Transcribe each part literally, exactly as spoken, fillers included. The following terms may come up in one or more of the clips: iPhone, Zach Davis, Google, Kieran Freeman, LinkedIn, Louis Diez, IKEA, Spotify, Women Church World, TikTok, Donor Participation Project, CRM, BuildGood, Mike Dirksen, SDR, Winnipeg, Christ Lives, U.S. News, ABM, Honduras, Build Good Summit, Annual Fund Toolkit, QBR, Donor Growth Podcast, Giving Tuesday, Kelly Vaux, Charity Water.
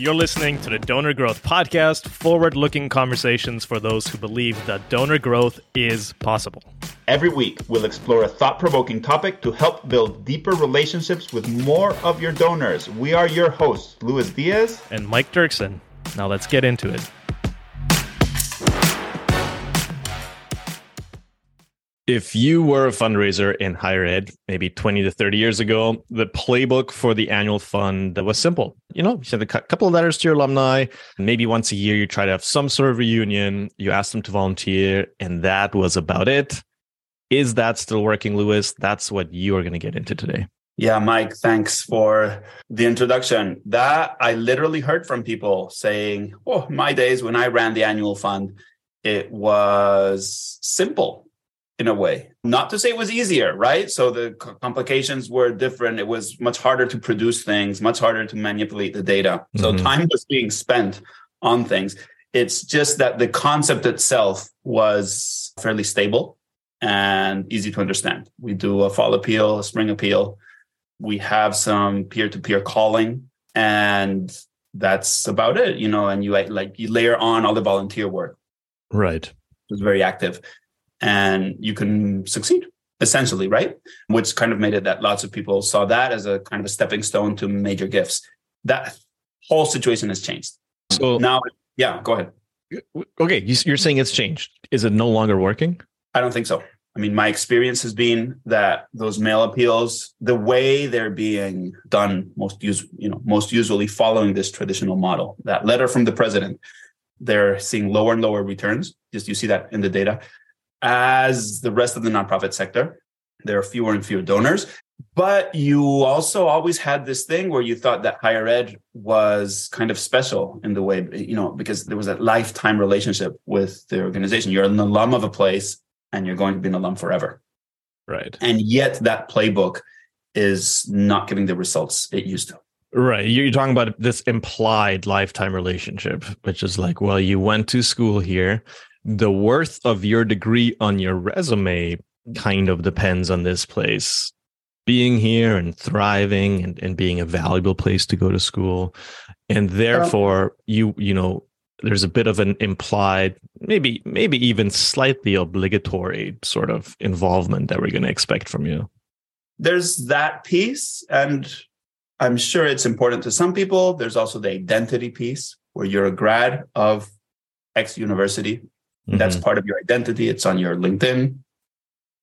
You're listening to the Donor Growth Podcast, forward-looking conversations for those who believe that donor growth is possible. Every week, we'll explore a thought-provoking topic to help build deeper relationships with more of your donors. We are your hosts, Louis Diez and Mike Dirksen. Now let's get into it. If you were a fundraiser in higher ed, maybe twenty to thirty years ago, the playbook for the annual fund was simple. You know, you send a couple of letters to your alumni. Maybe once a year, you try to have some sort of reunion. You ask them to volunteer, and that was about it. Is that still working, Louis? That's what you are going to get into today. Yeah, Mike, thanks for the introduction. That I literally heard from people saying, oh, my days when I ran the annual fund, it was simple. In a way, not to say it was easier, right? So the complications were different. It was much harder to produce things, much harder to manipulate the data. Mm-hmm. So time was being spent on things. It's just that the concept itself was fairly stable and easy to understand. We do a fall appeal, a spring appeal. We have some peer-to-peer calling, and that's about it, you know, and you like you layer on all the volunteer work. Right. It was very active. And you can succeed, essentially, right? Which kind of made it that lots of people saw that as a kind of a stepping stone to major gifts. That whole situation has changed. So now, yeah, go ahead. Okay, you're saying it's changed. Is it no longer working? I don't think so. I mean, my experience has been that those mail appeals, the way they're being done, most us- you know, most usually following this traditional model, that letter from the president, they're seeing lower and lower returns. Just you see that in the data. As the rest of the nonprofit sector, there are fewer and fewer donors. But you also always had this thing where you thought that higher ed was kind of special in the way, you know, because there was that lifetime relationship with the organization. You're an alum of a place and you're going to be an alum forever. Right. And yet that playbook is not giving the results it used to. Right. You're talking about this implied lifetime relationship, which is like, well, you went to school here. The worth of your degree on your resume kind of depends on this place being here and thriving and, and being a valuable place to go to school. And therefore, you you know, there's a bit of an implied, maybe maybe even slightly obligatory sort of involvement that we're going to expect from you. There's that piece, and I'm sure it's important to some people. There's also the identity piece where you're a grad of X university. Mm-hmm. That's part of your identity. It's on your LinkedIn.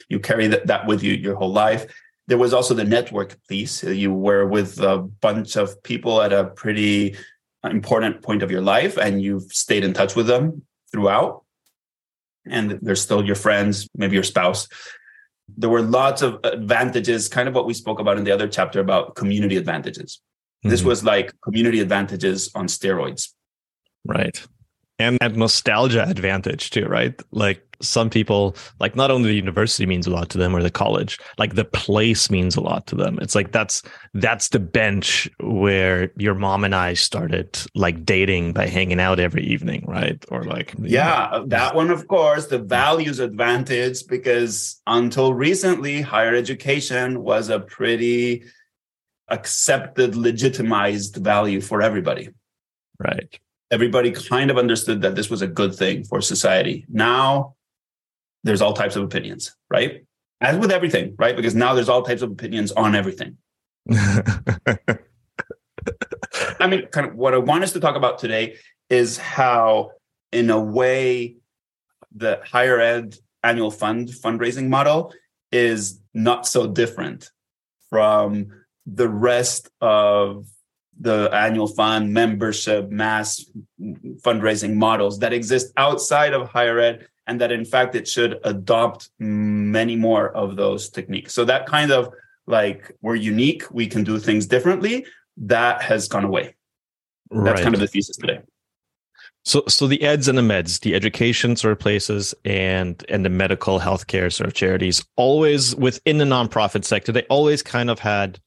You carry that, that with you your whole life. There was also the network piece. You were with a bunch of people at a pretty important point of your life, and you've stayed in touch with them throughout. And they're still your friends, maybe your spouse. There were lots of advantages, kind of what we spoke about in the other chapter about community advantages. Mm-hmm. This was like community advantages on steroids. Right. And that nostalgia advantage too, right? Like some people, like not only the university means a lot to them or the college, like the place means a lot to them. It's like, that's that's the bench where your mom and I started like dating by hanging out every evening, right? Or like... Yeah, know. That one, of course, the values advantage, because until recently, higher education was a pretty accepted, legitimized value for everybody. Right. Everybody kind of understood that this was a good thing for society. Now there's all types of opinions, right? As with everything, right? Because now there's all types of opinions on everything. I mean, kind of what I want us to talk about today is how, in a way, the higher ed annual fund fundraising model is not so different from the rest of the annual fund, membership, mass fundraising models that exist outside of higher ed, and that in fact it should adopt many more of those techniques. So that kind of like, we're unique, we can do things differently, that has gone away. Right. That's kind of the thesis today. So so the eds and the meds, the education sort of places and and the medical healthcare sort of charities, always within the nonprofit sector, they always kind of had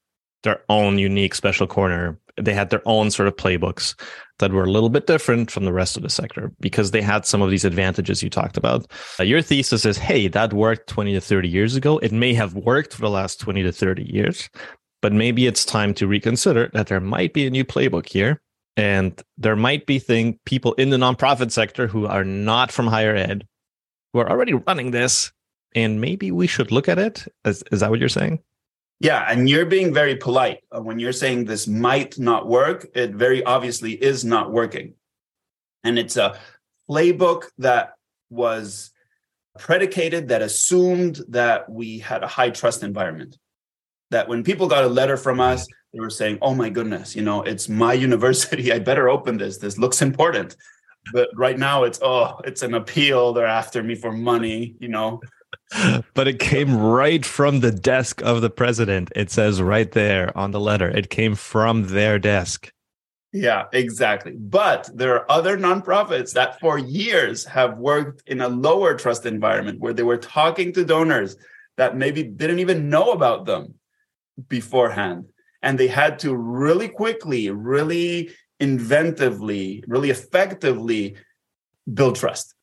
their own unique special corner. They had their own sort of playbooks that were a little bit different from the rest of the sector because they had some of these advantages you talked about. Uh, your thesis is, hey, that worked twenty to thirty years ago. It may have worked for the last twenty to thirty years, but maybe it's time to reconsider that there might be a new playbook here. And there might be thing people in the nonprofit sector who are not from higher ed, who are already running this, and maybe we should look at it. Is, is that what you're saying? Yeah, and you're being very polite. When you're saying this might not work, it very obviously is not working. And it's a playbook that was predicated, that assumed that we had a high trust environment. That when people got a letter from us, they were saying, oh my goodness, you know, it's my university. I better open this. This looks important. But right now it's, oh, it's an appeal. They're after me for money, you know. But it came right from the desk of the president. It says right there on the letter. It came from their desk. Yeah, exactly. But there are other nonprofits that for years have worked in a lower trust environment where they were talking to donors that maybe didn't even know about them beforehand. And they had to really quickly, really inventively, really effectively build trust.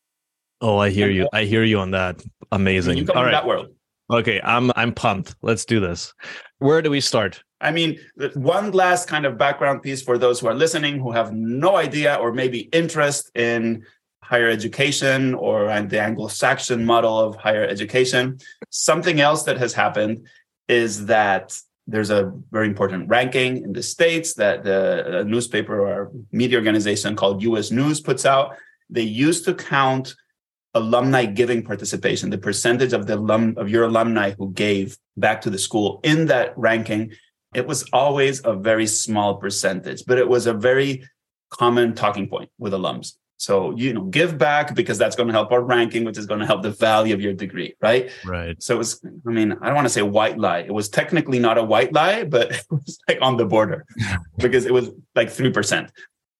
Oh, I hear you. I hear you on that. Amazing. You come All right. That world. Okay, I'm I'm pumped. Let's do this. Where do we start? I mean, one last kind of background piece for those who are listening who have no idea or maybe interest in higher education or the Anglo-Saxon model of higher education. Something else that has happened is that there's a very important ranking in the States that the newspaper or media organization called U S News puts out. They used to count alumni giving participation, the percentage of the alum, of your alumni who gave back to the school. In that ranking, it was always a very small percentage, but it was a very common talking point with alums. So, you know, give back because that's going to help our ranking, which is going to help the value of your degree, right? Right. So it was, I mean, I don't want to say white lie. It was technically not a white lie, but it was like on the border because it was like three percent.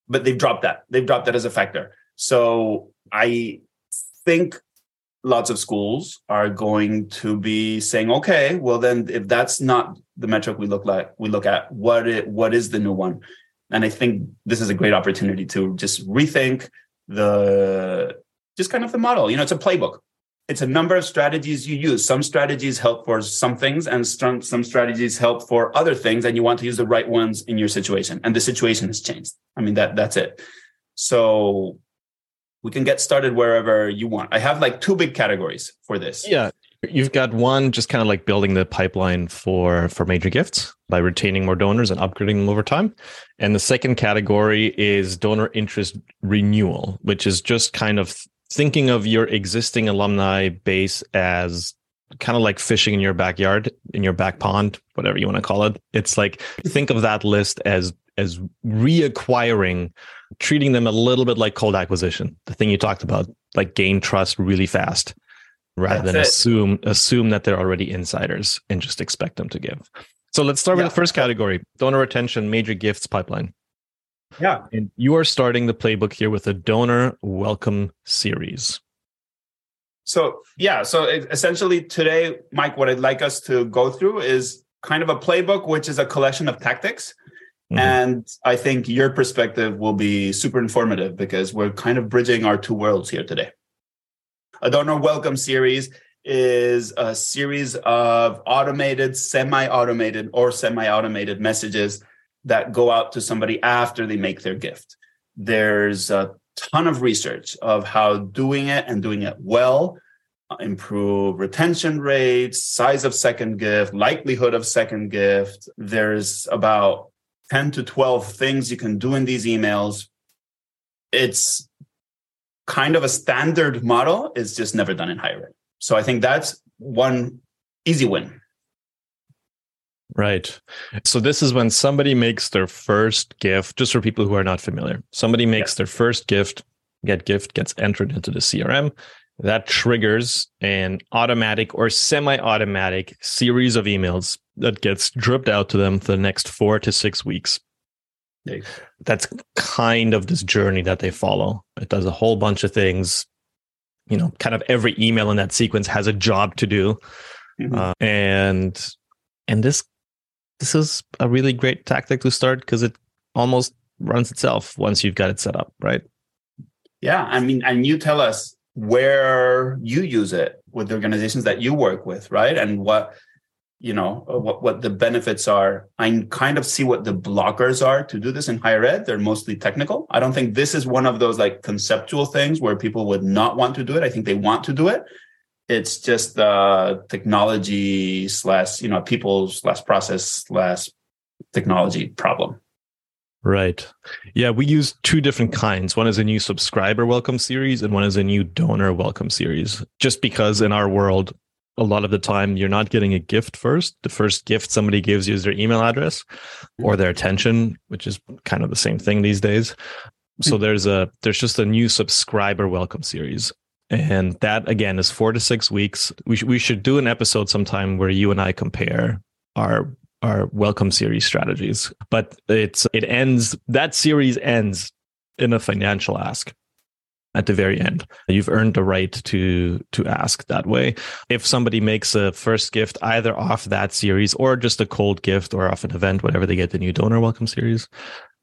But they've dropped that. They've dropped that as a factor. So I... I think lots of schools are going to be saying, okay, well then if that's not the metric we look like we look at, what it, what is the new one? And I think this is a great opportunity to just rethink the just kind of the model. You know, it's a playbook. It's a number of strategies you use. Some strategies help for some things and some some strategies help for other things, and you want to use the right ones in your situation. And the situation has changed. I mean, that that's it. So we can get started wherever you want. I have like two big categories for this. Yeah. You've got one just kind of like building the pipeline for, for major gifts by retaining more donors and upgrading them over time. And the second category is donor interest renewal, which is just kind of thinking of your existing alumni base as kind of like fishing in your backyard, in your back pond, whatever you want to call it. It's like, think of that list as as reacquiring, treating them a little bit like cold acquisition, the thing you talked about, like gain trust really fast rather That's than it. assume assume that they're already insiders and just expect them to give. So let's start yeah. with the first category, donor retention, major gifts pipeline. Yeah. And you are starting the playbook here with a donor welcome series. So yeah, so essentially today, Mike, what I'd like us to go through is kind of a playbook, which is a collection of tactics. Mm-hmm. And I think your perspective will be super informative because we're kind of bridging our two worlds here today. A donor welcome series is a series of automated, semi-automated or semi-automated messages that go out to somebody after they make their gift. There's a ton of research of how doing it and doing it well improve retention rates, size of second gift, likelihood of second gift. There's about ten to twelve things you can do in these emails. It's kind of a standard model. It's just never done in higher ed. So I think that's one easy win. Right. So this is when somebody makes their first gift, just for people who are not familiar. Somebody makes yeah. their first gift, get gift gets entered into the C R M. That triggers an automatic or semi-automatic series of emails that gets dripped out to them for the next four to six weeks. Nice. That's kind of this journey that they follow. It does a whole bunch of things. You know, kind of every email in that sequence has a job to do. Mm-hmm. Uh, and and this this is a really great tactic to start because it almost runs itself once you've got it set up, right? Yeah, I mean, and you tell us where you use it with the organizations that you work with, right? And what you know, what, what the benefits are. I kind of see what the blockers are to do this in higher ed. They're mostly technical. I don't think this is one of those like conceptual things where people would not want to do it. I think they want to do it. It's just the uh, technology slash, you know, people slash process slash technology problem. Right. Yeah, we use two different kinds. One is a new subscriber welcome series and one is a new donor welcome series. Just because in our world, a lot of the time you're not getting a gift first. The first gift somebody gives you is their email address or their attention, which is kind of the same thing these days. So there's a there's just a new subscriber welcome series. And that, again, is four to six weeks. We, sh- we should do an episode sometime where you and I compare our our welcome series strategies, but it's, it ends, that series ends in a financial ask at the very end. You've earned the right to, to ask that way. If somebody makes a first gift, either off that series or just a cold gift or off an event, whatever, they get the new donor welcome series.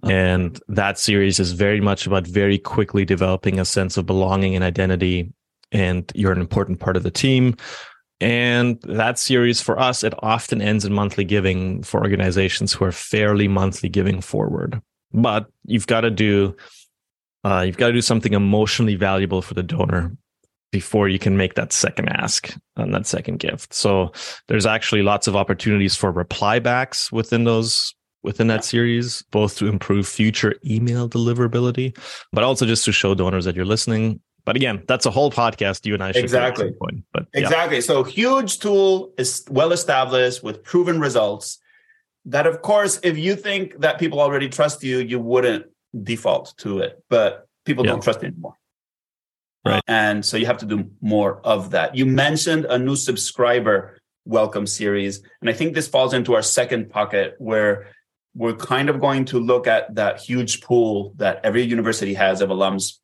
And that series is very much about very quickly developing a sense of belonging and identity. And you're an important part of the team. And that series for us, it often ends in monthly giving for organizations who are fairly monthly giving forward. But you've got to do, uh, you've got to do something emotionally valuable for the donor before you can make that second ask and that second gift. So there's actually lots of opportunities for reply backs within those within that series, both to improve future email deliverability, but also just to show donors that you're listening. But again, that's a whole podcast you and I should exactly. do at some point. But, yeah. Exactly. So huge tool is well-established with proven results that, of course, if you think that people already trust you, you wouldn't default to it. But people yeah. don't trust it anymore. Right. And so you have to do more of that. You mentioned a new subscriber welcome series. And I think this falls into our second pocket where we're kind of going to look at that huge pool that every university has of alums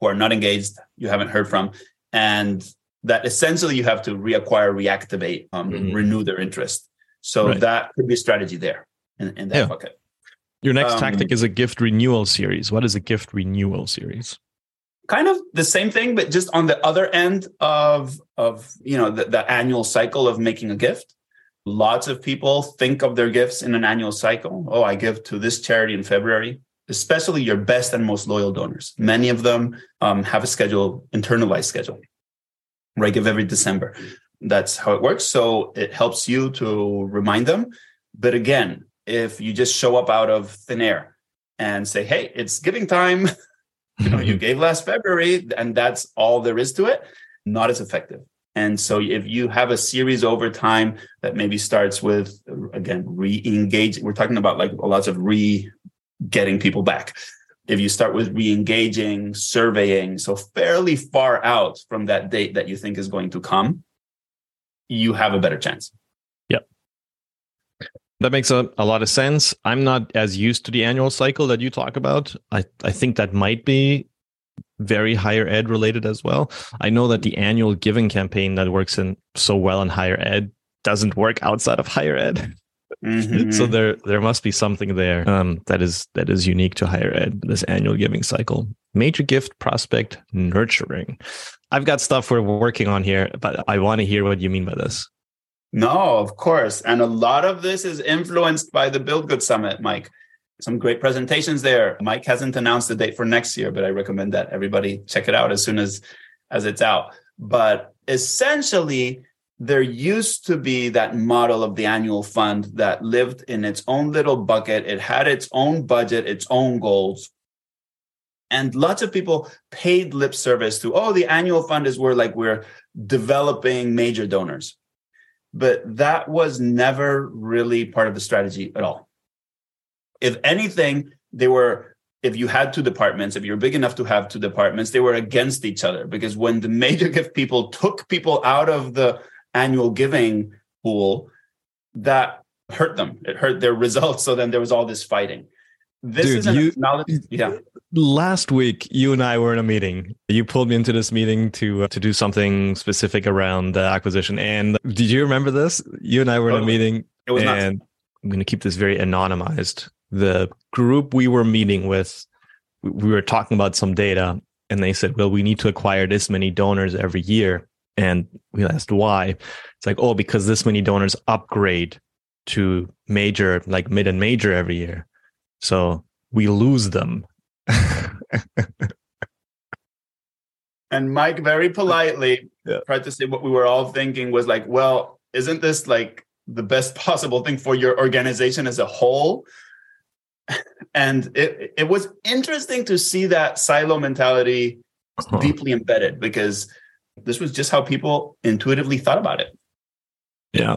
who are not engaged, you haven't heard from, and that essentially you have to reacquire, reactivate, um, mm-hmm. renew their interest. So right. that could be a strategy there in, in that yeah. bucket. Your next um, tactic is a gift renewal series. What is a gift renewal series? Kind of the same thing, but just on the other end of, of you know, the, the annual cycle of making a gift. Lots of people think of their gifts in an annual cycle. Oh, I give to this charity in February. Especially your best and most loyal donors. Many of them um, have a schedule, internalized schedule, right? Give every December. That's how it works. So it helps you to remind them. But again, if you just show up out of thin air and say, hey, it's giving time, you know, you gave last February, and that's all there is to it, not as effective. And so if you have a series over time that maybe starts with, again, re-engage, we're talking about like lots of re getting people back. If you start with re-engaging, surveying, so fairly far out from that date that you think is going to come, you have a better chance. Yep. That makes a, a lot of sense. I'm not as used to the annual cycle that you talk about. I, I think that might be very higher ed related as well. I know that the annual giving campaign that works in so well in higher ed doesn't work outside of higher ed. Mm-hmm. So there, there must be something there um, that is that is unique to higher ed. This annual giving cycle, major gift prospect nurturing. I've got stuff we're working on here, but I want to hear what you mean by this. No, of course, and a lot of this is influenced by the Build Good Summit, Mike. Some great presentations there. Mike hasn't announced the date for next year, but I recommend that everybody check it out as soon as as it's out. But essentially, there used to be that model of the annual fund that lived in its own little bucket. It had its own budget, its own goals. And lots of people paid lip service to, oh, the annual fund is where like we're developing major donors. But that was never really part of the strategy at all. If anything, they were... If you had two departments, if you're big enough to have two departments, they were against each other because when the major gift people took people out of the annual giving pool, that hurt them. It hurt their results. So then there was all this fighting. This Dude, is an you, acknowledge- yeah. Last week, you and I were in a meeting. You pulled me into this meeting to uh, to do something specific around uh, acquisition. And did you remember this? You and I were totally. in a meeting. It was and not. I'm going to keep this very anonymized. The group we were meeting with, we were talking about some data, and they said, well, we need to acquire this many donors every year And we asked why. It's like, oh, because this many donors upgrade to major, like mid and major every year. So we lose them. And Mike very politely yeah. tried to say what we were all thinking was like, well, isn't this like the best possible thing for your organization as a whole? And it, it was interesting to see that silo mentality uh-huh. deeply embedded, because this was just how people intuitively thought about it. Yeah.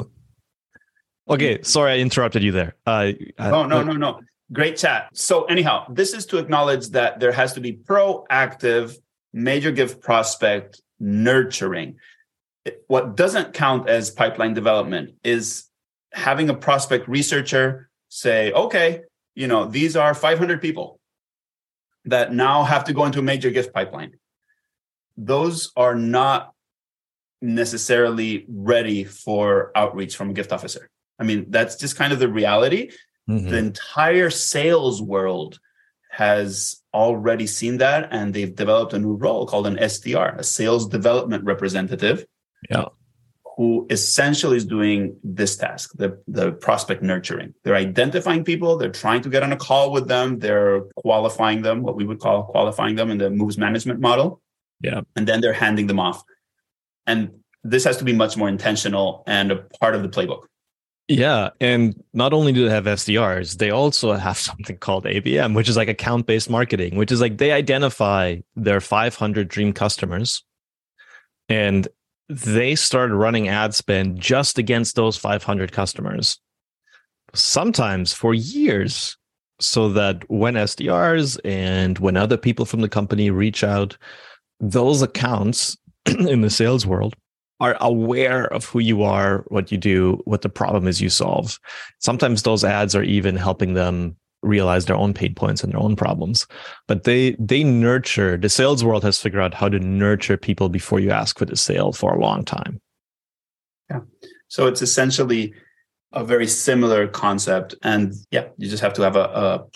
Okay. Sorry, I interrupted you there. Uh, oh, no, no, no. Great chat. So anyhow, this is to acknowledge that there has to be proactive major gift prospect nurturing. What doesn't count as pipeline development is having a prospect researcher say, okay, you know, these are five hundred people that now have to go into a major gift pipeline. Those are not necessarily ready for outreach from a gift officer. I mean, that's just kind of the reality. Mm-hmm. The entire sales world has already seen that, and they've developed a new role called an S D R, a sales development representative, yeah. who essentially is doing this task, the, the prospect nurturing. They're identifying people, they're trying to get on a call with them, they're qualifying them, what we would call qualifying them in the moves management model. Yeah. And then they're handing them off. And this has to be much more intentional and a part of the playbook. Yeah. And not only do they have S D Rs, they also have something called A B M, which is like account-based marketing, which is like they identify their five hundred dream customers and they start running ad spend just against those five hundred customers, sometimes for years, so that when S D Rs and when other people from the company reach out, those accounts in the sales world are aware of who you are, what you do, what the problem is you solve. Sometimes those ads are even helping them realize their own pain points and their own problems. But they they nurture, the sales world has figured out how to nurture people before you ask for the sale for a long time. Yeah. So it's essentially a very similar concept. And yeah, you just have to have a,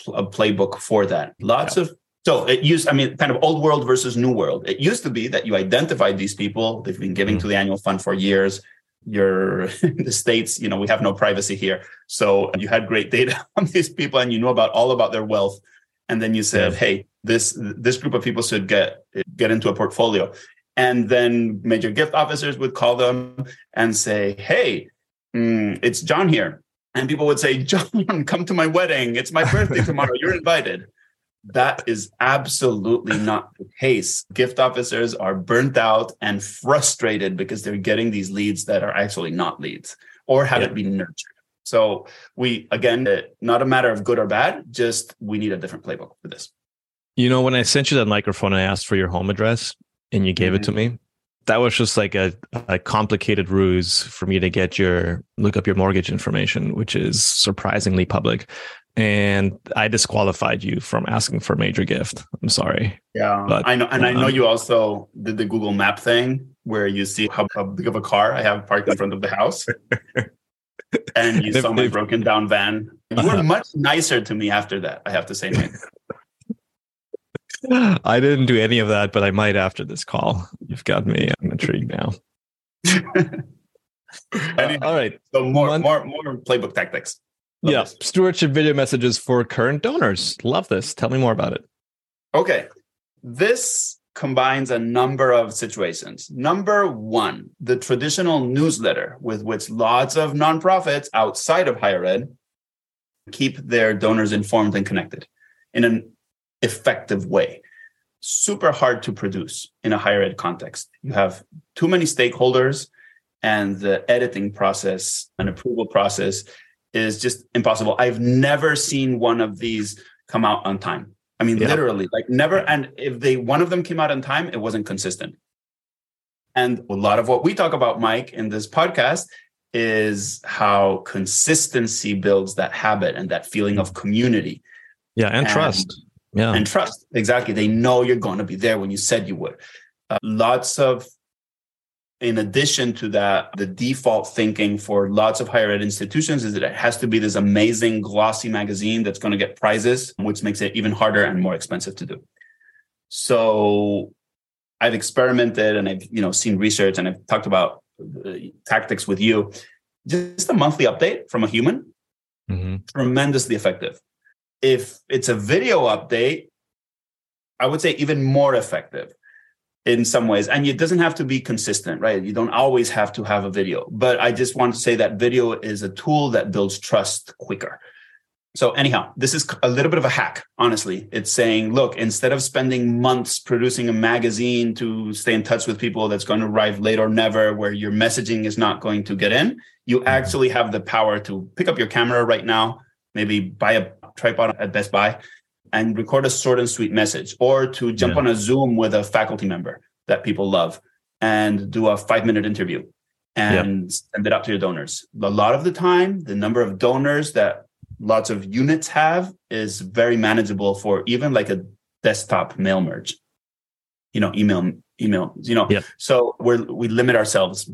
a, a playbook for that. Lots yeah. of So it used, I mean, kind of old world versus new world. It used to be that you identified these people. They've been giving mm-hmm. to the annual fund for years. You're in the States, you know, we have no privacy here. So you had great data on these people and you know about all about their wealth. And then you said, yeah. hey, this this group of people should get get into a portfolio. And then major gift officers would call them and say, hey, mm, it's John here. And people would say, John, come to my wedding. It's my birthday tomorrow. You're invited. That is absolutely not the case. Gift officers are burnt out and frustrated because they're getting these leads that are actually not leads or haven't yeah. been nurtured. So we, again, not a matter of good or bad, just we need a different playbook for this. You know, when I sent you that microphone, I asked for your home address and you gave mm-hmm. it to me. That was just like a, a complicated ruse for me to get your, look up your mortgage information, which is surprisingly public. And I disqualified you from asking for a major gift. I'm sorry. Yeah, but, I know. And um, I know you also did the Google Map thing where you see how, how big of a car I have parked in front of the house. And you saw my broken down van. You were much nicer to me after that, I have to say. I didn't do any of that, but I might after this call. You've got me. I'm intrigued now. uh, all right. So more, One, more, more playbook tactics. Love yeah, this. Stewardship video messages for current donors. Love this. Tell me more about it. Okay. This combines a number of situations. Number one, the traditional newsletter with which lots of nonprofits outside of higher ed keep their donors informed and connected in an effective way. Super hard to produce in a higher ed context. You have too many stakeholders, and the editing process and approval process is just impossible. I've never seen one of these come out on time. I mean, yeah. literally, like never. And if they one of them came out on time, it wasn't consistent. And a lot of what we talk about, Mike, in this podcast is how consistency builds that habit and that feeling of community. Yeah, and, and trust. Yeah, and trust. Exactly. They know you're going to be there when you said you would. Uh, lots of In addition to that, the default thinking for lots of higher ed institutions is that it has to be this amazing glossy magazine that's going to get prizes, which makes it even harder and more expensive to do. So I've experimented and I've, you know, seen research and I've talked about uh, tactics with you. Just a monthly update from a human, mm-hmm. tremendously effective. If it's a video update, I would say even more effective in some ways. And it doesn't have to be consistent, right? You don't always have to have a video. But I just want to say that video is a tool that builds trust quicker. So anyhow, this is a little bit of a hack, honestly. It's saying, look, instead of spending months producing a magazine to stay in touch with people that's going to arrive late or never, where your messaging is not going to get in, you actually have the power to pick up your camera right now, maybe buy a tripod at Best Buy, and record a short and sweet message, or to jump yeah. on a Zoom with a faculty member that people love and do a five-minute interview and yeah. send it out to your donors. A lot of the time, the number of donors that lots of units have is very manageable for even like a desktop mail merge, you know, email, email, you know, yep. so we're, we limit ourselves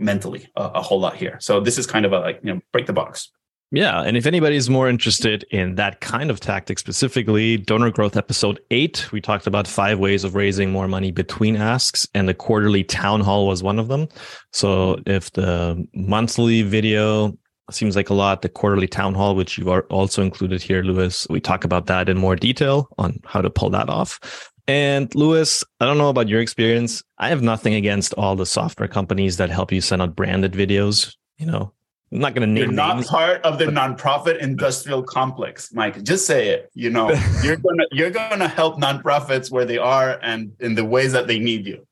mentally a, a whole lot here. So this is kind of a, like, you know, break the box. Yeah. And if anybody's more interested in that kind of tactic, specifically Donor Growth episode eight, we talked about five ways of raising more money between asks, and the quarterly town hall was one of them. So if the monthly video seems like a lot, the quarterly town hall, which you've also included here, Louis, we talk about that in more detail on how to pull that off. And Louis, I don't know about your experience. I have nothing against all the software companies that help you send out branded videos. You know, I'm not going to name You're not names, part of the but... nonprofit industrial complex, Mike. Just say it. You know, you're going to you're going to help nonprofits where they are and in the ways that they need you.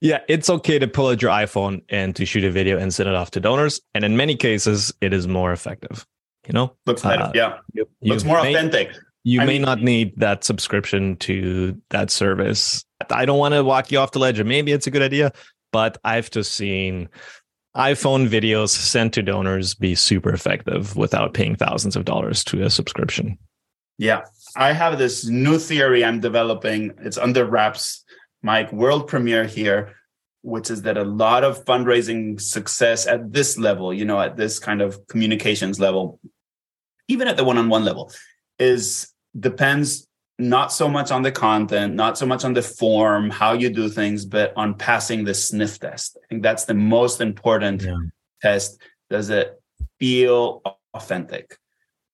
Yeah, it's okay to pull out your iPhone and to shoot a video and send it off to donors. And in many cases, it is more effective. You know, looks better. Uh, yeah, you, looks you more may, authentic. You I may mean, not need that subscription to that service. I don't want to walk you off the ledge. Maybe it's a good idea, but I've just seen iPhone videos sent to donors be super effective without paying thousands of dollars to a subscription. Yeah, I have this new theory I'm developing. It's under wraps, Mike, world premiere here, which is that a lot of fundraising success at this level, you know, at this kind of communications level, even at the one-on-one level, is depends not so much on the content, not so much on the form, how you do things, but on passing the sniff test. I think that's the most important yeah. test. Does it feel authentic?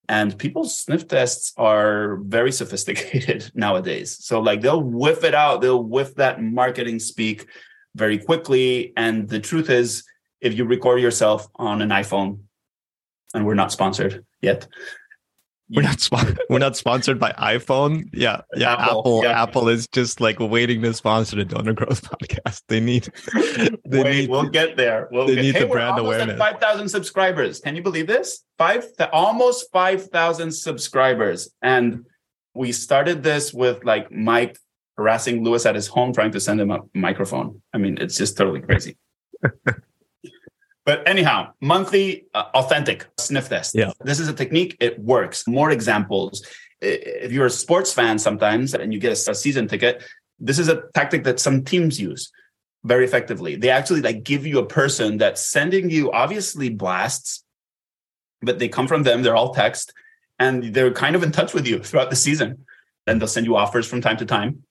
And people's sniff tests are very sophisticated nowadays. So like they'll whiff it out. They'll whiff that marketing speak very quickly. And the truth is, if you record yourself on an iPhone, and we're not sponsored yet. We're not spo- We're not sponsored by iPhone. Yeah. Yeah. Apple. Apple, yeah. Apple is just like waiting to sponsor the Donor Growth Podcast. They need. They Wait, need, we'll get there. We'll they get, need hey, the brand awareness. Five thousand subscribers. Can you believe this? Five th- almost five thousand subscribers, and we started this with like Mike harassing Louis at his home, trying to send him a microphone. I mean, it's just totally crazy. But anyhow, monthly uh, authentic sniff test. Yeah. This is a technique. It works. More examples. If you're a sports fan sometimes and you get a season ticket, this is a tactic that some teams use very effectively. They actually like give you a person that's sending you obviously blasts, but they come from them. They're all text and they're kind of in touch with you throughout the season. And they'll send you offers from time to time.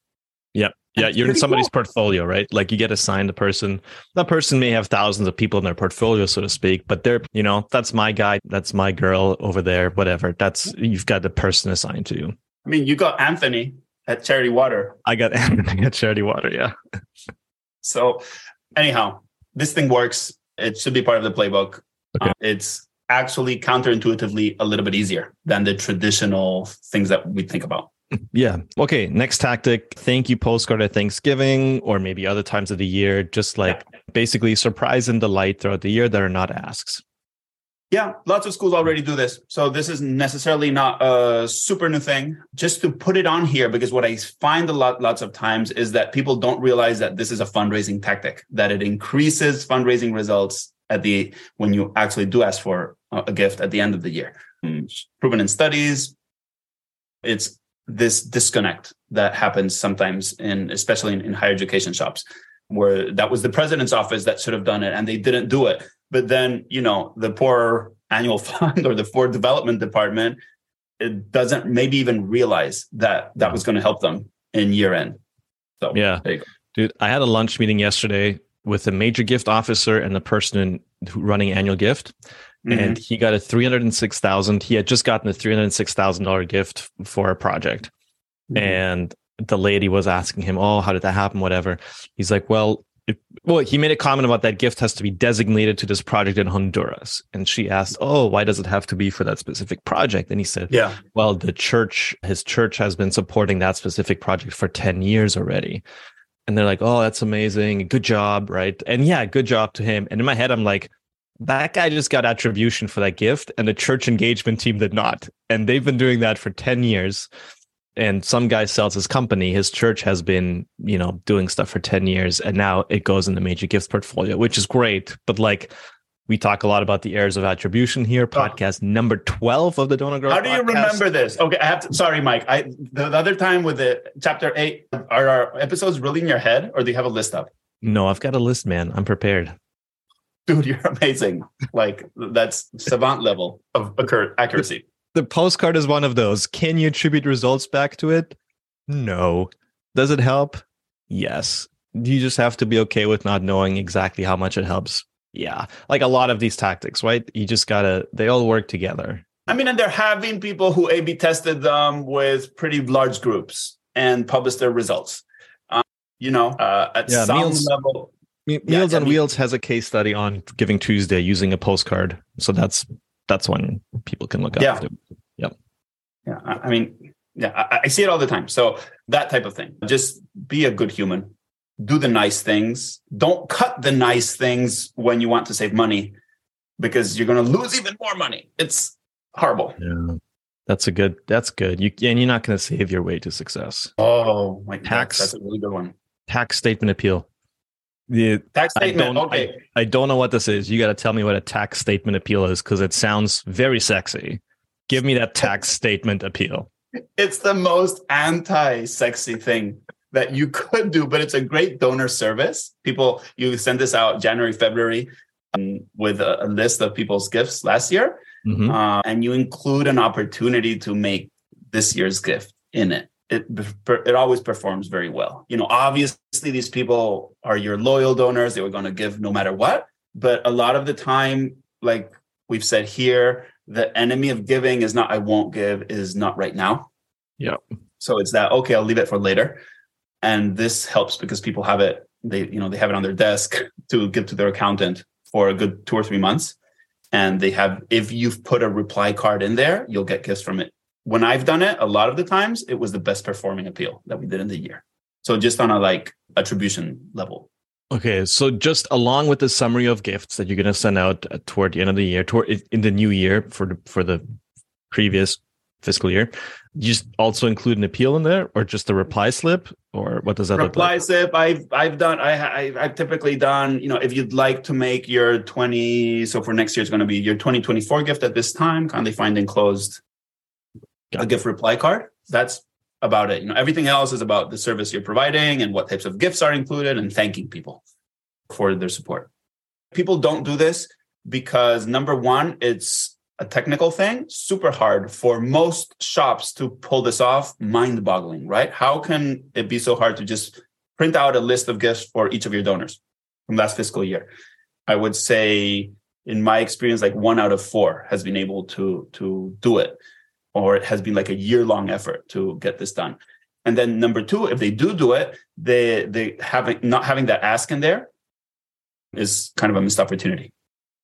Yeah. Yeah, you're in somebody's cool. portfolio, right? Like you get assigned a person. That person may have thousands of people in their portfolio, so to speak, but they're, you know, that's my guy, that's my girl over there, whatever. That's, you've got the person assigned to you. I mean, you got Anthony at Charity Water. I got Anthony at Charity Water, yeah. So anyhow, this thing works. It should be part of the playbook. Okay. Um, it's actually counterintuitively a little bit easier than the traditional things that we think about. Yeah. Okay. Next tactic. Thank you postcard at Thanksgiving or maybe other times of the year. Just like yeah. basically surprise and delight throughout the year that are not asks. Yeah. Lots of schools already do this. So this is necessarily not a super new thing. Just to put it on here, because what I find a lot, lots of times is that people don't realize that this is a fundraising tactic, that it increases fundraising results at the when you actually do ask for a gift at the end of the year. It's proven in studies. It's this disconnect that happens sometimes in, especially in, in higher education shops, where that was the president's office that should have done it and they didn't do it. But then, you know, the poor annual fund or the poor development department, it doesn't maybe even realize that that was going to help them in year end. So yeah, there you go. Dude, I had a lunch meeting yesterday with the major gift officer and the person running Annual Gift. Mm-hmm. And he got a three hundred six thousand dollars. He had just gotten a three hundred six thousand dollars gift for a project. Mm-hmm. And the lady was asking him, oh, how did that happen? Whatever. He's like, well, it, well, he made a comment about that gift has to be designated to this project in Honduras. And she asked, oh, why does it have to be for that specific project? And he said, yeah, well, the church, his church has been supporting that specific project for ten years already. And they're like, oh, that's amazing. Good job. Right. And yeah, good job to him. And in my head, I'm like, that guy just got attribution for that gift and the church engagement team did not. And they've been doing that for ten years. And some guy sells his company. His church has been, you know, doing stuff for ten years. And now it goes in the major gifts portfolio, which is great. But like, we talk a lot about the errors of attribution here. Podcast oh. number twelve of the Donor Growth Podcast. How do you remember this? Okay, I have to, sorry, Mike. I the, the other time with the chapter eight, are our episodes really in your head or do you have a list up? No, I've got a list, man. I'm prepared. Dude, you're amazing. Like, that's savant level of accuracy. The postcard is one of those. Can you attribute results back to it? No. Does it help? Yes. You just have to be okay with not knowing exactly how much it helps. Yeah. Like a lot of these tactics, right? You just gotta, they all work together. I mean, and they're having people who A B tested them with pretty large groups and published their results. Um, you know, uh, at yeah, some meals, level. Me- yeah, Meals on I mean, Wheels has a case study on Giving Tuesday using a postcard. So that's, that's when people can look up. Yeah. Yep. Yeah. I mean, yeah, I, I see it all the time. So that type of thing, just be a good human. Do the nice things. Don't cut the nice things when you want to save money because you're going to lose even more money. It's horrible. Yeah. That's a good, that's good. You and you're not going to save your way to success. Oh, my tax. That's a really good one. Tax statement appeal. The tax statement. I okay. I, I don't know what this is. You got to tell me what a tax statement appeal is because it sounds very sexy. Give me that tax statement appeal. It's the most anti-sexy thing that you could do, but it's a great donor service. People, you send this out January, February um, with a, a list of people's gifts last year. Mm-hmm. Uh, and you include an opportunity to make this year's gift in it. It, it always performs very well. You know, obviously these people are your loyal donors. They were going to give no matter what. But a lot of the time, like we've said here, the enemy of giving is not, I won't give, is not right now. Yeah. So it's that, okay, I'll leave it for later. And this helps because people have it, they, you know, they have it on their desk to give to their accountant for a good two or three months. And they have, if you've put a reply card in there, you'll get gifts from it. When I've done it, a lot of the times it was the best performing appeal that we did in the year. So just on a like attribution level. Okay. So just along with the summary of gifts that you're going to send out toward the end of the year, toward in the new year for the, for the previous fiscal year, you just also include an appeal in there or just a reply slip or what does that reply look like? Reply slip. I've, I've done, I, I, I've typically done, you know, if you'd like to make your twenty, so for next year, it's going to be your twenty twenty-four gift at this time, kindly find enclosed a gift reply card. That's about it. You know, everything else is about the service you're providing and what types of gifts are included and thanking people for their support. People don't do this because number one, it's a technical thing, super hard for most shops to pull this off, mind boggling, right? How can it be so hard to just print out a list of gifts for each of your donors from last fiscal year? I would say in my experience, like one out of four has been able to, to do it. Or it has been like a year-long effort to get this done. And then number two, if they do do it, they they having not having that ask in there is kind of a missed opportunity.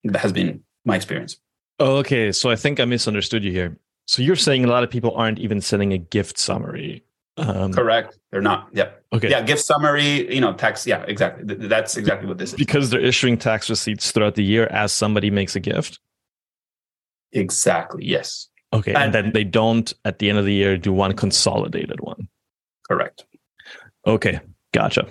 That has been my experience. Oh, okay. So I think I misunderstood you here. So you're saying a lot of people aren't even sending a gift summary. Um, Correct. They're not. Yeah. Okay. Yeah. Gift summary, you know, tax. Yeah, exactly. That's exactly what this is. Because they're issuing tax receipts throughout the year as somebody makes a gift. Exactly. Yes. Okay, and, and then they don't, at the end of the year, do one consolidated one. Correct. Okay, gotcha.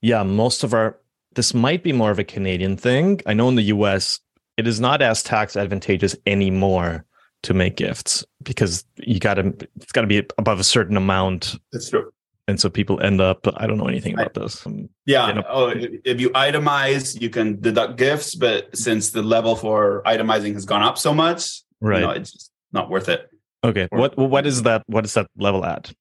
Yeah, most of our, this might be more of a Canadian thing. I know in the U S, it is not as tax advantageous anymore to make gifts because you got to, it's got to be above a certain amount. That's true. And so people end up, I don't know anything about this. Yeah. Oh, if you itemize, you can deduct gifts, but since the level for itemizing has gone up so much, right. You know, it's just not worth it. Okay. What what is that? What is that level at?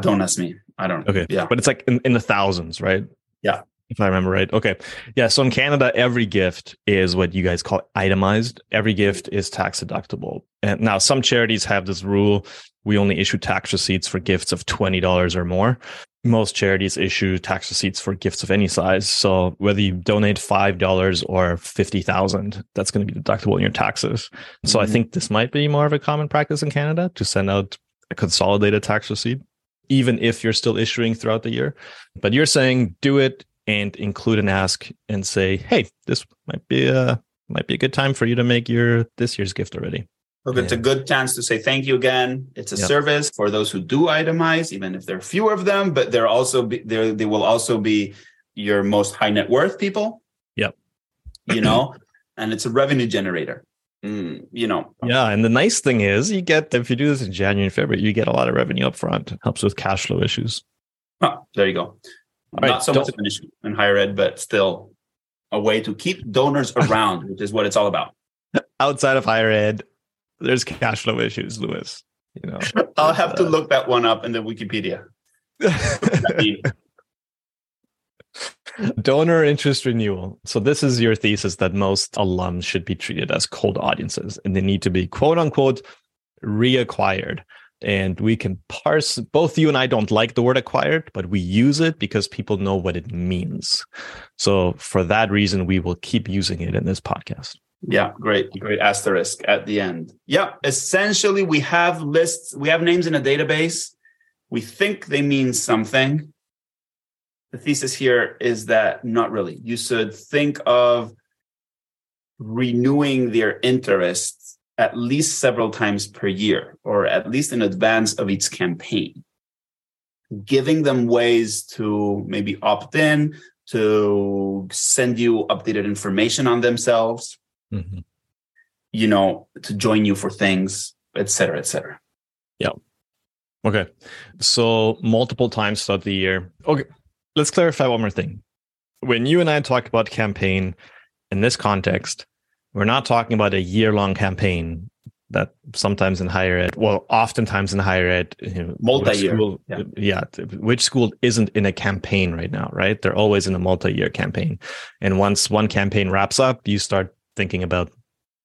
Don't ask me. I don't. Okay. Yeah. But it's like in, in the thousands, right? Yeah. If I remember right. Okay. Yeah. So in Canada, every gift is what you guys call itemized. Every gift is tax deductible. And now some charities have this rule. We only issue tax receipts for gifts of twenty dollars or more. Most charities issue tax receipts for gifts of any size. So whether you donate five dollars or fifty thousand, that's going to be deductible in your taxes. Mm-hmm. So I think this might be more of a common practice in Canada to send out a consolidated tax receipt, even if you're still issuing throughout the year. But you're saying do it and include an ask and say, hey, this might be a might be a good time for you to make your this year's gift already. Look, it's yeah. a good chance to say thank you again. It's a yep. service for those who do itemize, even if there are fewer of them, but they're also be, they're, they will also be your most high net worth people. Yep. You know, and it's a revenue generator. Mm, you know. Yeah, and the nice thing is, you get if you do this in January and February, you get a lot of revenue up front. It helps with cash flow issues. Oh, there you go. All Not right, so much of an issue in higher ed, but still a way to keep donors around, which is what it's all about. Outside of higher ed, there's cash flow issues, Louis. You know, I'll have uh, to look that one up in the Wikipedia. Donor interest renewal. So this is your thesis that most alums should be treated as cold audiences, and they need to be, quote unquote, reacquired. And we can parse, both you and I don't like the word acquired, but we use it because people know what it means. So for that reason, we will keep using it in this podcast. Yeah, great, great asterisk at the end. Yeah, essentially we have lists, we have names in a database. We think they mean something. The thesis here is that not really. You should think of renewing their interests at least several times per year, or at least in advance of each campaign. Giving them ways to maybe opt in, to send you updated information on themselves, mm-hmm. you know, to join you for things, et cetera, et cetera. Yeah. Okay. So multiple times throughout the year. Okay. Let's clarify one more thing. When you and I talk about campaign in this context, we're not talking about a year-long campaign that sometimes in higher ed, well, oftentimes in higher ed, you know, multi-year. School, yeah. yeah, which school isn't in a campaign right now, right? They're always in a multi-year campaign. And once one campaign wraps up, you start thinking about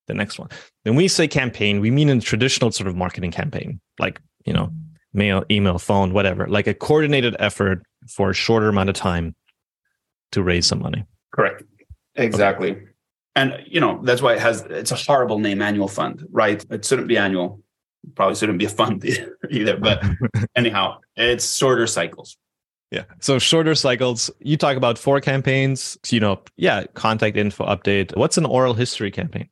the next one. When we say campaign, we mean a traditional sort of marketing campaign, like, you know, mail, email, phone, whatever, like a coordinated effort for a shorter amount of time to raise some money. Correct. Exactly. Okay. And, you know, that's why it has, it's a horrible name, annual fund, right? It shouldn't be annual. Probably shouldn't be a fund either. But anyhow, it's shorter cycles. Yeah. So shorter cycles, you talk about four campaigns, you know, yeah, contact info update. What's an oral history campaign?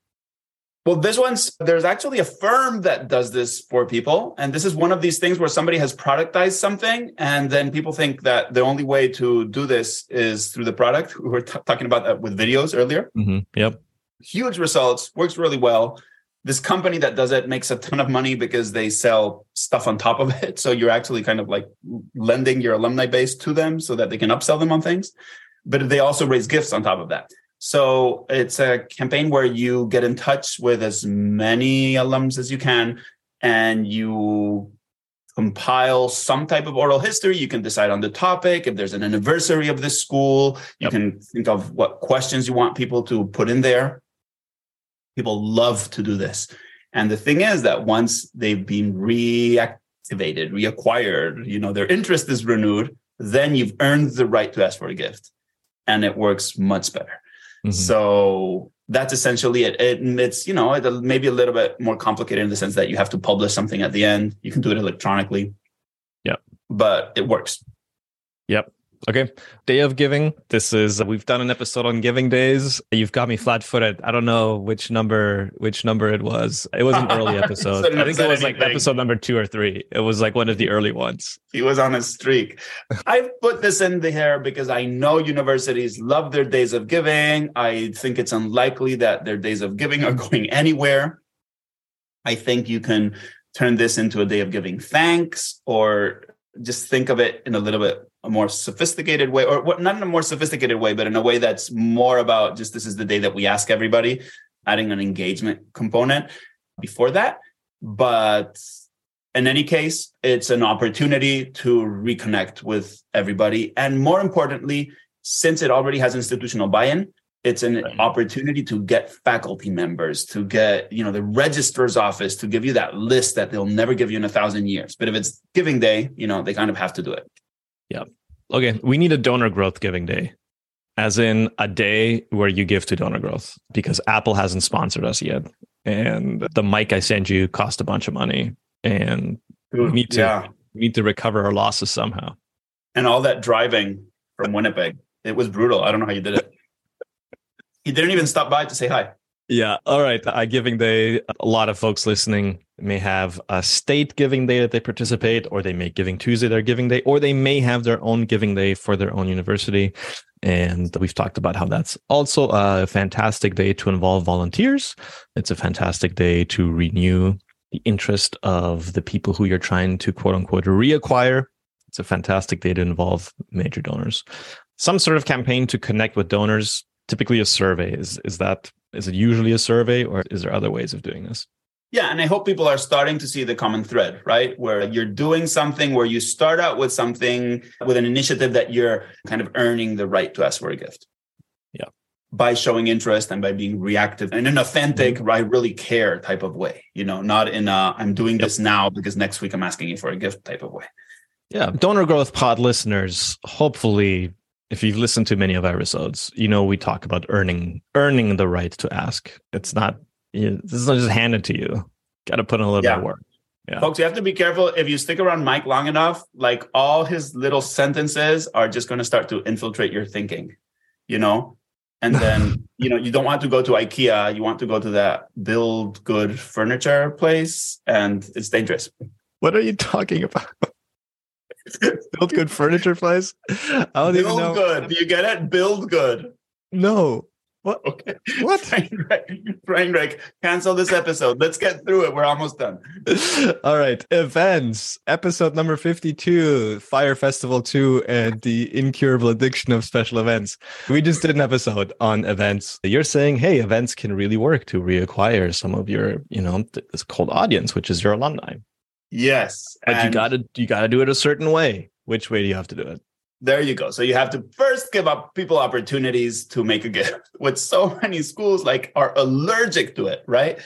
Well, this one's, there's actually a firm that does this for people. And this is one of these things where somebody has productized something. And then people think that the only way to do this is through the product. We were t- talking about that with videos earlier. Mm-hmm. Yep. Huge results, works really well. This company that does it makes a ton of money because they sell stuff on top of it. So you're actually kind of like lending your alumni base to them so that they can upsell them on things. But they also raise gifts on top of that. So it's a campaign where you get in touch with as many alums as you can, and you compile some type of oral history. You can decide on the topic. If there's an anniversary of this school, you yep. can think of what questions you want people to put in there. People love to do this. And the thing is that once they've been reactivated, reacquired, you know, their interest is renewed, then you've earned the right to ask for a gift. And it works much better. Mm-hmm. So that's essentially it. it. It's, you know, it maybe a little bit more complicated in the sense that you have to publish something at the end. You can do it electronically. Yeah. But it works. Yep. Okay. Day of giving. This is, we've done an episode on giving days. You've got me flat footed. I don't know which number, which number it was. It was an early episode. I think it was anything. Like episode number two or three. It was like one of the early ones. He was on a streak. I put this in there because I know universities love their days of giving. I think it's unlikely that their days of giving are going anywhere. I think you can turn this into a day of giving thanks, or just think of it in a little bit a more sophisticated way, or not in a more sophisticated way, but in a way that's more about just, this is the day that we ask everybody, adding an engagement component before that. But In any case, it's an opportunity to reconnect with everybody. And more importantly, since it already has institutional buy-in, it's an right. opportunity to get faculty members, to get, you know, the registrar's office to give you that list that they'll never give you in a thousand years. But if it's Giving Day, you know, they kind of have to do it. Yeah. Okay. We need a donor growth Giving Day, as in a day where you give to donor growth, because Apple hasn't sponsored us yet. And the mic I send you cost a bunch of money. And Ooh, we need to yeah. we need to recover our losses somehow. And all that driving from Winnipeg, it was brutal. I don't know how you did it. You didn't even stop by to say hi. Yeah. All right. I Giving Day. A lot of folks listening may have a state Giving Day that they participate, or they make Giving Tuesday their Giving Day, or they may have their own Giving Day for their own university. And we've talked about how that's also a fantastic day to involve volunteers. It's a fantastic day to renew the interest of the people who you're trying to, quote unquote, reacquire. It's a fantastic day to involve major donors. Some sort of campaign to connect with donors, typically a survey. Is, is that, is it usually a survey, or is there other ways of doing this? Yeah. And I hope people are starting to see the common thread, right? Where you're doing something, where you start out with something, with an initiative that you're kind of earning the right to ask for a gift. Yeah. By showing interest and by being reactive in an authentic, mm-hmm. I really care type of way, you know, not in a, I'm doing yep. this now because next week I'm asking you for a gift type of way. Yeah. Donor Growth Pod listeners, hopefully, if you've listened to many of our episodes, you know, we talk about earning, earning the right to ask. It's not, you know, this is not just handed to you. Got to put in a little yeah. bit of work. Yeah. Folks, you have to be careful. If you stick around Mike long enough, like all his little sentences are just going to start to infiltrate your thinking, you know? And then, you know, you don't want to go to IKEA. You want to go to that Build Good furniture place, and it's dangerous. What are you talking about? Build Good furniture place? I don't Build even know. Build Good. You get it? Build Good. No. What? Okay. What? Frank, Rick, cancel this episode. Let's get through it. We're almost done. All right. Events. Episode number fifty-two, Fire Festival two and the incurable addiction of special events. We just did an episode on events. You're saying, hey, events can really work to reacquire some of your, you know, this cold audience, which is your alumni. Yes. But you gotta you gotta do it a certain way. Which way do you have to do it? There you go. So you have to first give up people opportunities to make a gift, which so many schools like are allergic to it, right?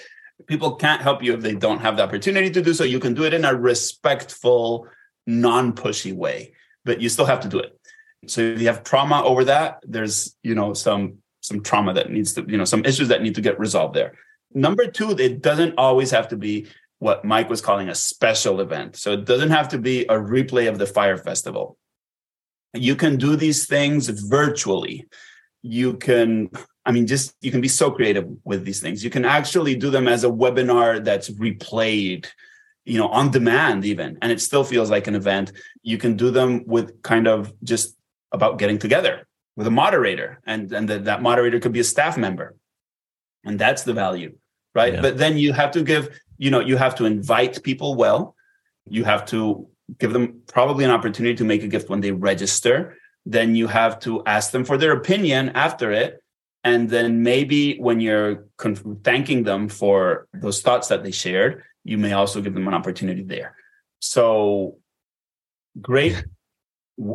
People can't help you if they don't have the opportunity to do so. You can do it in a respectful, non-pushy way, but you still have to do it. So if you have trauma over that, there's, you know, some some trauma that needs to, you know, some issues that need to get resolved there. Number two, it doesn't always have to be what Mike was calling a special event. So it doesn't have to be a replay of the Fire Festival. You can do these things virtually. You can, I mean, just, you can be so creative with these things. You can actually do them as a webinar that's replayed, you know, on demand even, and it still feels like an event. You can do them with kind of just about getting together with a moderator, and, and the, that moderator could be a staff member. And that's the value, right? Yeah. But then you have to give, you know, you have to invite people well. You have to give them probably an opportunity to make a gift when they register. Then you have to ask them for their opinion after it. And then maybe when you're con- thanking them for those thoughts that they shared, you may also give them an opportunity there. So great,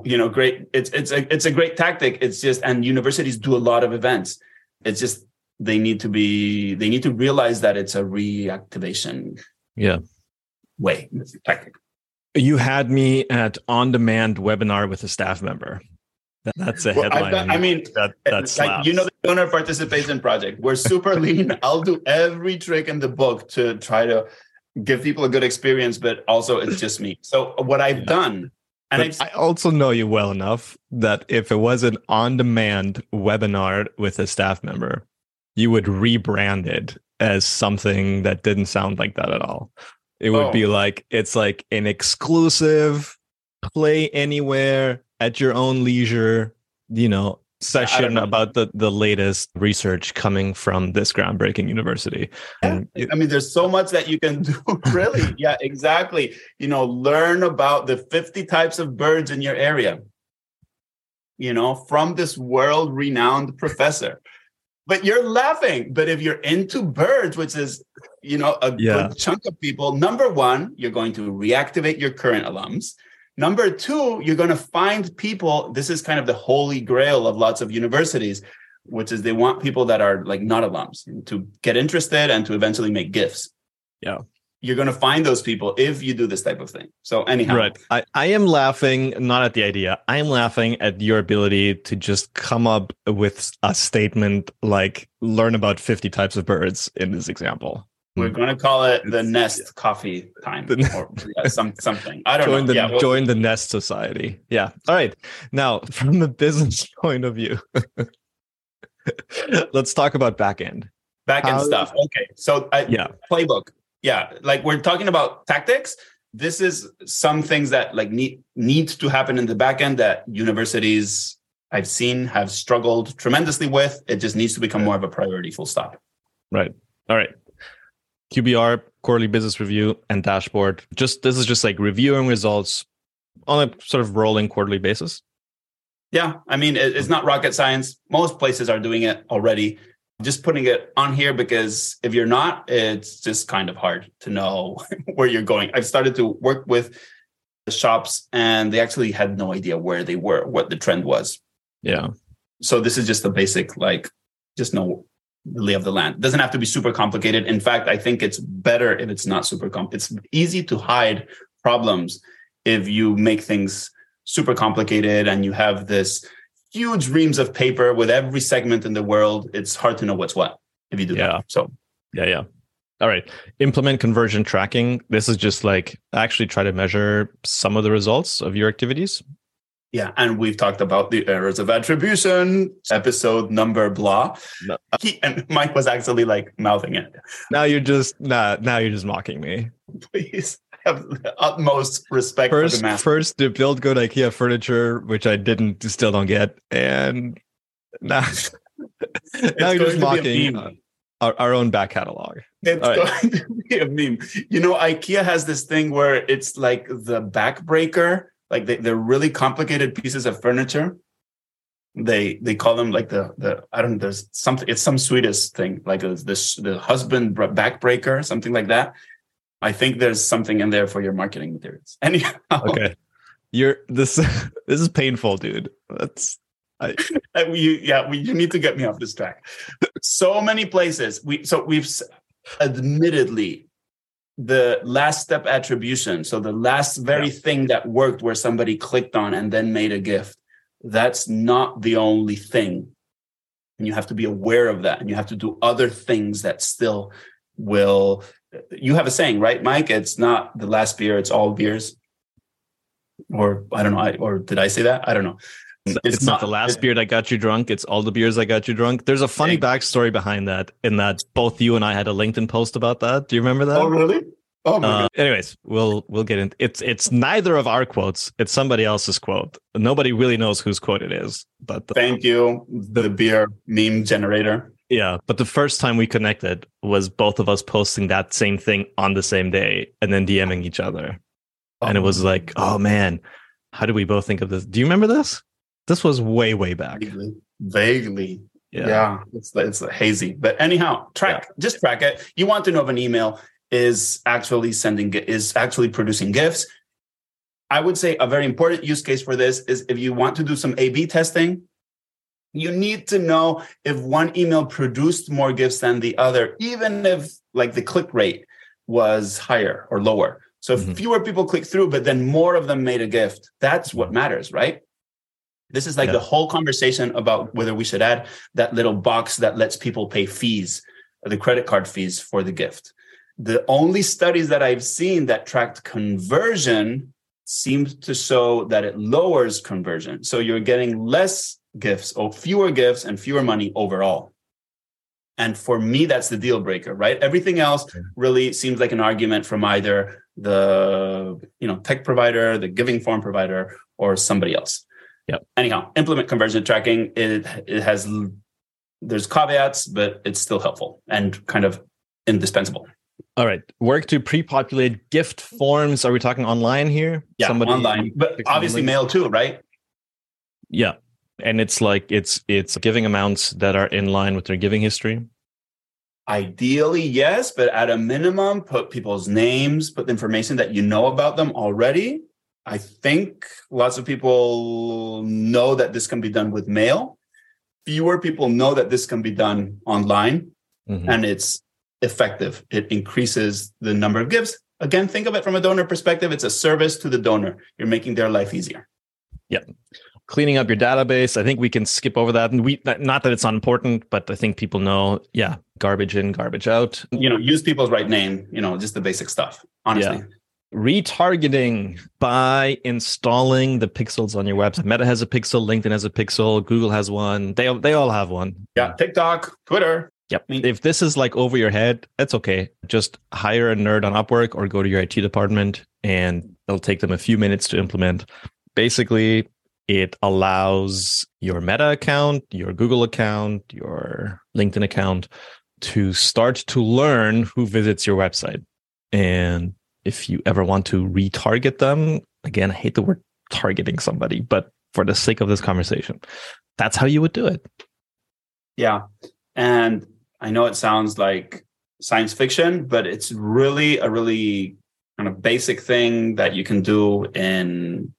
you know, great. It's, it's, a, it's a great tactic. It's just, and universities do a lot of events. It's just, they need to be, they need to realize that it's a reactivation yeah. way, it's a tactic. You had me at on-demand webinar with a staff member. That, that's a headline. Well, got, I mean, that, that slaps. You know, the Donor Participation Project. We're super lean. I'll do every trick in the book to try to give people a good experience, but also it's just me. So what I've yeah. done, and I've, I also know you well enough that if it was an on-demand webinar with a staff member, you would rebrand it as something that didn't sound like that at all. It would oh. be like, it's like an exclusive play anywhere at your own leisure, you know, session know. about the, the latest research coming from this groundbreaking university. Yeah. It, I mean, there's so much that you can do, really. Yeah, exactly. You know, learn about the fifty types of birds in your area, you know, from this world-renowned professor. But you're laughing. But if you're into birds, which is you know, a yeah. good chunk of people, number one, you're going to reactivate your current alums. Number two, you're going to find people. This is kind of the holy grail of lots of universities, which is they want people that are like not alums to get interested and to eventually make gifts. Yeah. You're going to find those people if you do this type of thing. So anyhow. Right. I, I am laughing, not at the idea. I am laughing at your ability to just come up with a statement like learn about fifty types of birds in this example. We're going to call it the Nest yeah. coffee time or yeah, some, something. I don't join know. The, yeah, we'll... Join the Nest Society. Yeah. All right. Now, from the business point of view, let's talk about backend. Backend How... stuff. Okay. So I, yeah. playbook. Yeah, like we're talking about tactics. This is some things that like need needs to happen in the back end that universities I've seen have struggled tremendously with. It just needs to become more of a priority, full stop. Right. All right. Q B R, quarterly business review, and dashboard. Just this is just like reviewing results on a sort of rolling quarterly basis. Yeah, I mean, it's not rocket science. Most places are doing it already. Just putting it on here because if you're not, it's just kind of hard to know where you're going. I've started to work with the shops and they actually had no idea where they were, what the trend was. Yeah. So this is just the basic, like, just know the lay of the land. It doesn't have to be super complicated. In fact, I think it's better if it's not super complicated. It's easy to hide problems if you make things super complicated and you have this huge reams of paper with every segment in the world. It's hard to know what's what if you do yeah. that. So yeah, yeah. All right. Implement conversion tracking. This is just like actually try to measure some of the results of your activities. Yeah. And we've talked about the errors of attribution, episode number blah. No. He, and Mike was actually like mouthing it. Now you're just nah, now you're just mocking me. Please. Have the utmost respect first, for the master. First, to build good IKEA furniture, which I didn't, still don't get, and now, now you're just mocking our, our own back catalog. It's All going right. to be a meme. You know, IKEA has this thing where it's like the backbreaker, like they, they're really complicated pieces of furniture. They they call them like the the I don't know. There's something. It's some Swedish thing, like a, the the husband backbreaker, something like that. I think there's something in there for your marketing materials. Anyhow, okay, you're this. This is painful, dude. That's I, you, yeah. We, you need to get me off this track. So many places. We so we've admittedly the last step attribution. So the last very yeah. thing that worked, where somebody clicked on and then made a gift. That's not the only thing, and you have to be aware of that, and you have to do other things that still will. You have a saying, right, Mike? It's not the last beer, it's all beers. Or I don't know, I, or did I say that? I don't know. It's, it's not, not the last it, beer that got you drunk, it's all the beers that got you drunk. There's a funny it, backstory behind that, in that both you and I had a LinkedIn post about that. Do you remember that? Oh, really? Oh my uh, God. Anyways, we'll we'll get into it's it's neither of our quotes, it's somebody else's quote. Nobody really knows whose quote it is, but the, thank you, the beer meme generator. Yeah, but the first time we connected was both of us posting that same thing on the same day and then DMing each other. Oh. And it was like, oh man, how did we both think of this? Do you remember this? This was way, way back. Vaguely. Vaguely. Yeah. yeah. It's, it's hazy. But anyhow, track, yeah. just track it. You want to know if an email is actually sending, is actually producing gifts. I would say a very important use case for this is if you want to do some A B testing. You need to know if one email produced more gifts than the other, even if like the click rate was higher or lower. So mm-hmm. fewer people click through, but then more of them made a gift. That's what matters, right? This is like yeah. the whole conversation about whether we should add that little box that lets people pay fees, the credit card fees for the gift. The only studies that I've seen that tracked conversion seems to show that it lowers conversion. So you're getting less gifts or fewer gifts and fewer money overall. And for me, that's the deal breaker, right? Everything else really seems like an argument from either the, you know, tech provider, the giving form provider, or somebody else. Yep. Anyhow, implement conversion tracking. It it has, there's caveats, but it's still helpful and kind of indispensable. All right. Work to pre-populate gift forms. Are we talking online here? Yeah, Somebody online. But obviously mail too, right? Yeah. And it's like it's it's giving amounts that are in line with their giving history. Ideally, yes, but at a minimum, put people's names, put the information that you know about them already. I think lots of people know that this can be done with mail. Fewer people know that this can be done online, mm-hmm. and it's effective. It increases the number of gifts. Again, think of it from a donor perspective. It's a service to the donor. You're making their life easier. Yeah. Cleaning up your database. I think we can skip over that. And we, not that it's not important, but I think people know, yeah, garbage in, garbage out. You know, use people's right name, you know, just the basic stuff, honestly. Yeah. Retargeting by installing the pixels on your website. Meta has a pixel, LinkedIn has a pixel, Google has one. They, they all have one. Yeah, TikTok, Twitter. Yep. If this is like over your head, that's okay. Just hire a nerd on Upwork or go to your I T department and it'll take them a few minutes to implement. Basically, it allows your Meta account, your Google account, your LinkedIn account to start to learn who visits your website. And if you ever want to retarget them, again, I hate the word targeting somebody, but for the sake of this conversation, that's how you would do it. Yeah. And I know it sounds like science fiction, but it's really a really kind of basic thing that you can do in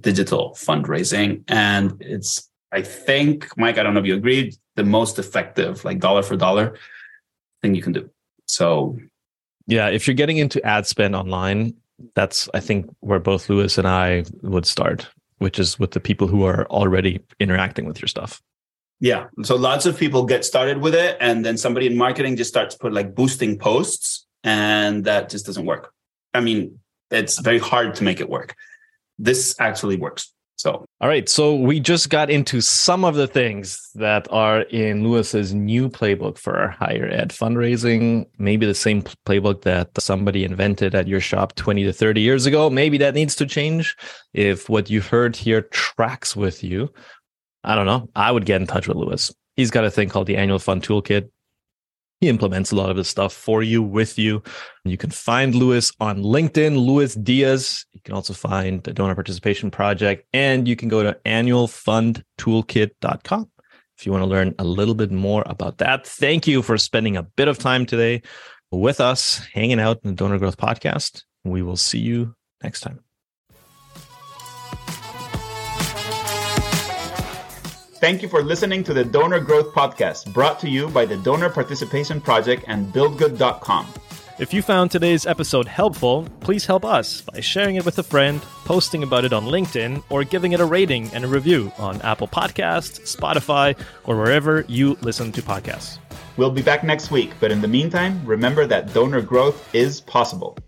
digital fundraising. And it's, I think, Mike, I don't know if you agreed, the most effective, like dollar for dollar thing you can do. So yeah, if you're getting into ad spend online, that's, I think, where both Louis and I would start, which is with the people who are already interacting with your stuff. Yeah. So lots of people get started with it. And then somebody in marketing just starts put like boosting posts, and that just doesn't work. I mean, it's very hard to make it work. This actually works. So, all right. So we just got into some of the things that are in Louis's new playbook for higher ed fundraising. Maybe the same playbook that somebody invented at your shop twenty to thirty years ago. Maybe that needs to change. If what you've heard here tracks with you, I don't know. I would get in touch with Louis. He's got a thing called the Annual Fund Toolkit. He implements a lot of his stuff for you, with you. You can find Louis on LinkedIn, Louis Diez. You can also find the Donor Participation Project, and you can go to annual fund toolkit dot com if you want to learn a little bit more about that. Thank you for spending a bit of time today with us, hanging out in the Donor Growth Podcast. We will see you next time. Thank you for listening to the Donor Growth Podcast, brought to you by the Donor Participation Project and build good dot com. If you found today's episode helpful, please help us by sharing it with a friend, posting about it on LinkedIn, or giving it a rating and a review on Apple Podcasts, Spotify, or wherever you listen to podcasts. We'll be back next week, but in the meantime, remember that donor growth is possible.